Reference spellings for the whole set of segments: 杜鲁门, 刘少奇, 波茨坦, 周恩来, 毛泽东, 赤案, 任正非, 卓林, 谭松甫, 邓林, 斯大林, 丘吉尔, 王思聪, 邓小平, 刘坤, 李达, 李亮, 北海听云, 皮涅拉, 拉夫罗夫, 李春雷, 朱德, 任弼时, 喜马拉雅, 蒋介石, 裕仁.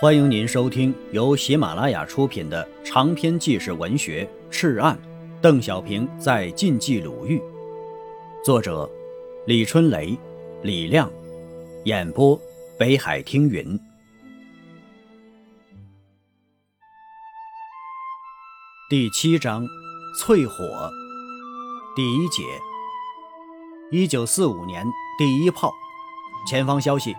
欢迎您收听由喜马拉雅出品的长篇纪实文学《赤案》，邓小平在晋冀鲁豫，作者李春雷、李亮，演播北海听云。第7章，淬火，第1节。1945年第一炮。前方消息，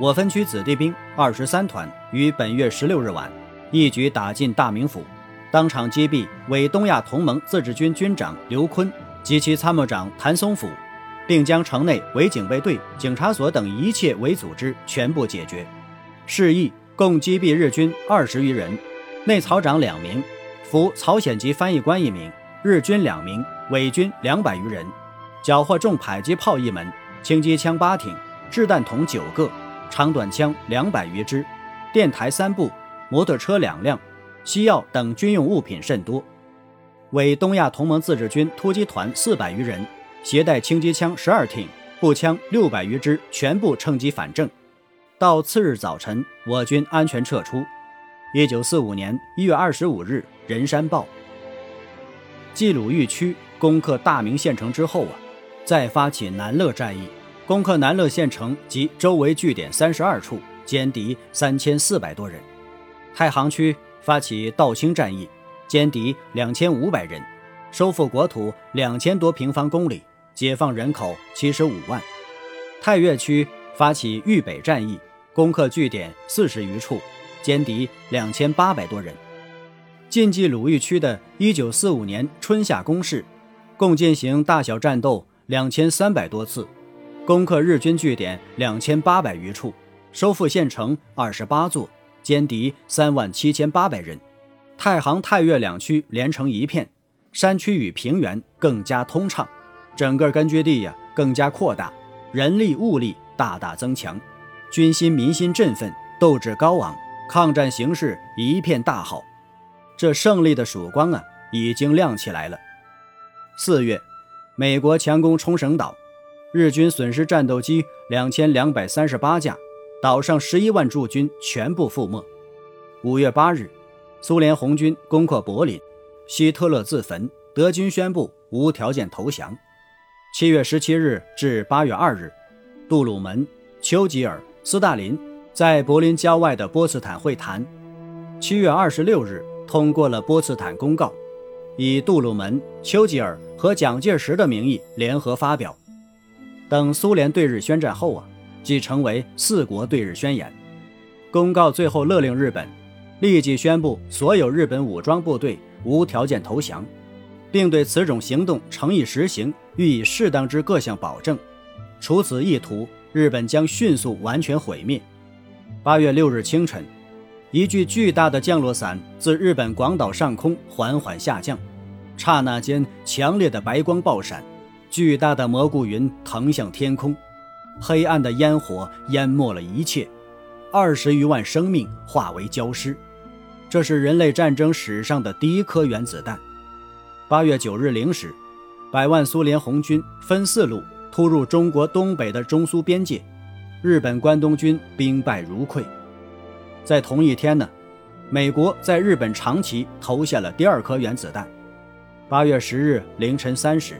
我分区子弟兵23团于本月16日晚一举打进大名府，当场击毙伪东亚同盟自治军军长刘坤及其参谋长谭松甫，并将城内伪警卫队、警察所等一切伪组织全部解决。示意共击毙日军20余人，内曹长2名，俘朝鲜籍翻译官1名，日军2名，伪军200余人，缴获重迫击炮1门，轻机枪8挺，掷弹筒9个。长短枪200余支，电台3部，摩托车2辆，西药等军用物品甚多。伪东亚同盟自治军突击团400余人，携带轻机枪12挺，步枪600余支，全部趁机反正。到次日早晨，我军安全撤出。1945年1月25日，仁山报。冀鲁豫区攻克大名县城之后啊，再发起南乐战役。攻克南乐县城及周围据点32处，歼敌3400多人。太行区发起道清战役，歼敌2500人，收复国土2000多平方公里，解放人口75万。太岳区发起豫北战役，攻克据点40余处，歼敌2800多人。晋冀鲁豫区的1945年春夏攻势，共进行大小战斗2300多次。攻克日军据点2800余处，收复县城28座，歼敌37800人。太行、太岳2区连成一片，山区与平原更加通畅，整个根据地啊更加扩大，人力物力大大增强，军心民心振奋，斗志高昂，抗战形势一片大好。这胜利的曙光啊，已经亮起来了。4月，美国强攻冲绳岛。日军损失战斗机2238架，岛上11万驻军全部覆没。5月8日，苏联红军攻克柏林，希特勒自焚，德军宣布无条件投降。7月17日至8月2日，杜鲁门、丘吉尔、斯大林在柏林郊外的波茨坦会谈。7月26日，通过了波茨坦公告，以杜鲁门、丘吉尔和蒋介石的名义联合发表。等苏联对日宣战后啊，即成为4国对日宣言。公告最后勒令日本立即宣布所有日本武装部队无条件投降，并对此种行动诚意实行予以适当之各项保证，除此意图，日本将迅速完全毁灭。8月6日清晨，一具巨大的降落伞自日本广岛上空缓缓下降，刹那间强烈的白光爆闪，巨大的蘑菇云腾向天空，黑暗的烟火淹没了一切，20余万生命化为焦尸。这是人类战争史上的第一颗原子弹。8月9日0时，100万苏联红军分4路突入中国东北的中苏边界，日本关东军兵败如溃。在同一天呢，美国在日本长崎投下了第2颗原子弹。8月10日凌晨3时。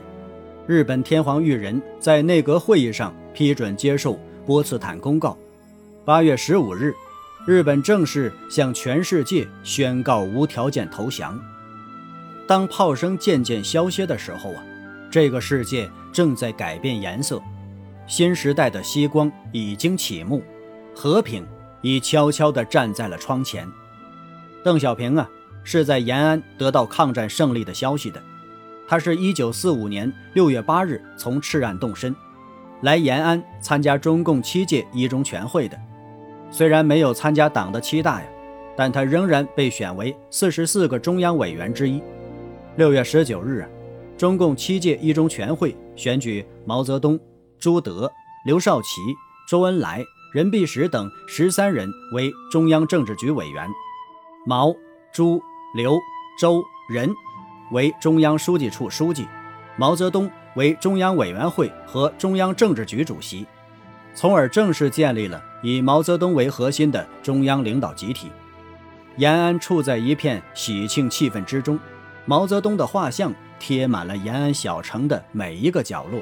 日本天皇裕仁在内阁会议上批准接受波茨坦公告。8月15日，日本正式向全世界宣告无条件投降。当炮声渐渐消歇的时候啊，这个世界正在改变颜色，新时代的曦光已经起幕，和平已悄悄地站在了窗前。邓小平啊，是在延安得到抗战胜利的消息的。他是1945年6月8日从赤岸动身，来延安参加中共7届1中全会的。虽然没有参加党的7大呀，但他仍然被选为44个中央委员之一。6月19日啊，中共7届1中全会选举毛泽东、朱德、刘少奇、周恩来、任弼时等13人为中央政治局委员，毛、朱、刘、周、任为中央书记处书记，毛泽东为中央委员会和中央政治局主席，从而正式建立了以毛泽东为核心的中央领导集体。延安处在一片喜庆气氛之中，毛泽东的画像贴满了延安小城的每一个角落。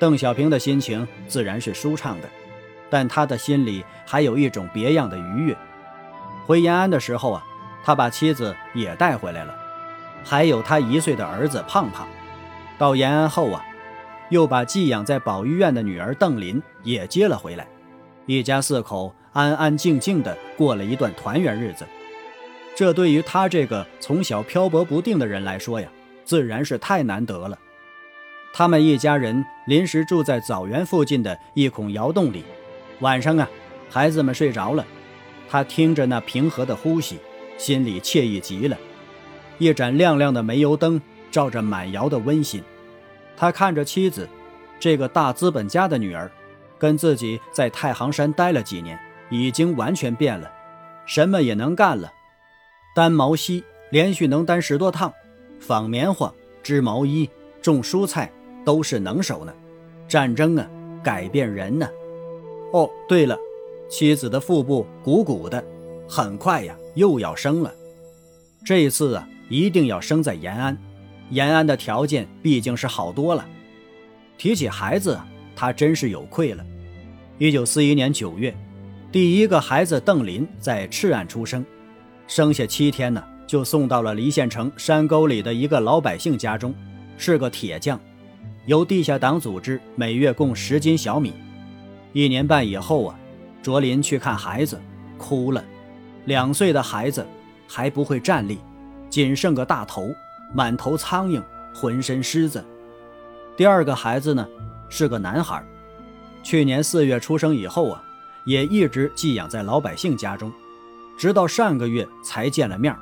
邓小平的心情自然是舒畅的，但他的心里还有一种别样的愉悦。回延安的时候啊，他把妻子也带回来了，还有他1岁的儿子胖胖。到延安后啊，又把寄养在保育院的女儿邓林也接了回来，一家4口安安静静地过了一段团圆日子。这对于他这个从小漂泊不定的人来说呀，自然是太难得了。他们一家人临时住在枣园附近的一孔窑洞里，晚上啊，孩子们睡着了，他听着那平和的呼吸，心里惬意极了。一盏亮亮的煤油灯照着满窑的温馨，他看着妻子，这个大资本家的女儿，跟自己在太行山待了几年，已经完全变了，什么也能干了。单毛犀连续能单10多趟，纺棉花、织毛衣、种蔬菜都是能手呢。战争啊，改变人呢。哦，对了，妻子的腹部鼓鼓的，很快呀，又要生了。这一次啊，一定要生在延安。延安的条件毕竟是好多了。提起孩子啊，他真是有愧了。1941年9月，第一个孩子邓林在赤岸出生，生下7天呢，就送到了离县城山沟里的一个老百姓家中，是个铁匠，由地下党组织，每月供10斤小米。1年半以后啊，卓林去看孩子，哭了。2岁的孩子还不会站立，仅剩个大头，满头苍蝇，浑身虱子。第二个孩子呢，是个男孩，去年4月出生以后啊，也一直寄养在老百姓家中，直到上个月才见了面。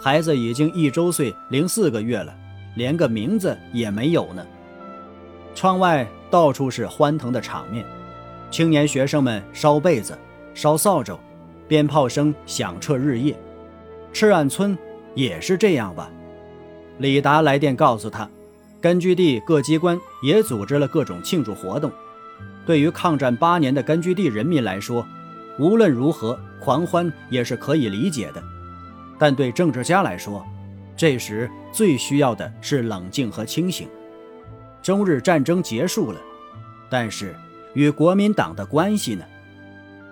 孩子已经1周岁04个月了，连个名字也没有呢。窗外到处是欢腾的场面，青年学生们烧被子、烧扫帚，鞭炮声响彻日夜。赤岸村也是这样吧？李达来电告诉他，根据地各机关也组织了各种庆祝活动。对于抗战8年的根据地人民来说，无论如何狂欢也是可以理解的，但对政治家来说，这时最需要的是冷静和清醒。中日战争结束了，但是与国民党的关系呢？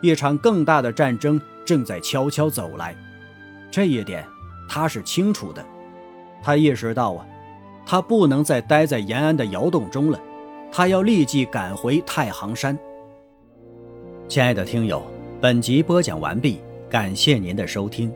一场更大的战争正在悄悄走来，这一点他是清楚的。他意识到啊，他不能再待在延安的窑洞中了，他要立即赶回太行山。亲爱的听友，本集播讲完毕，感谢您的收听。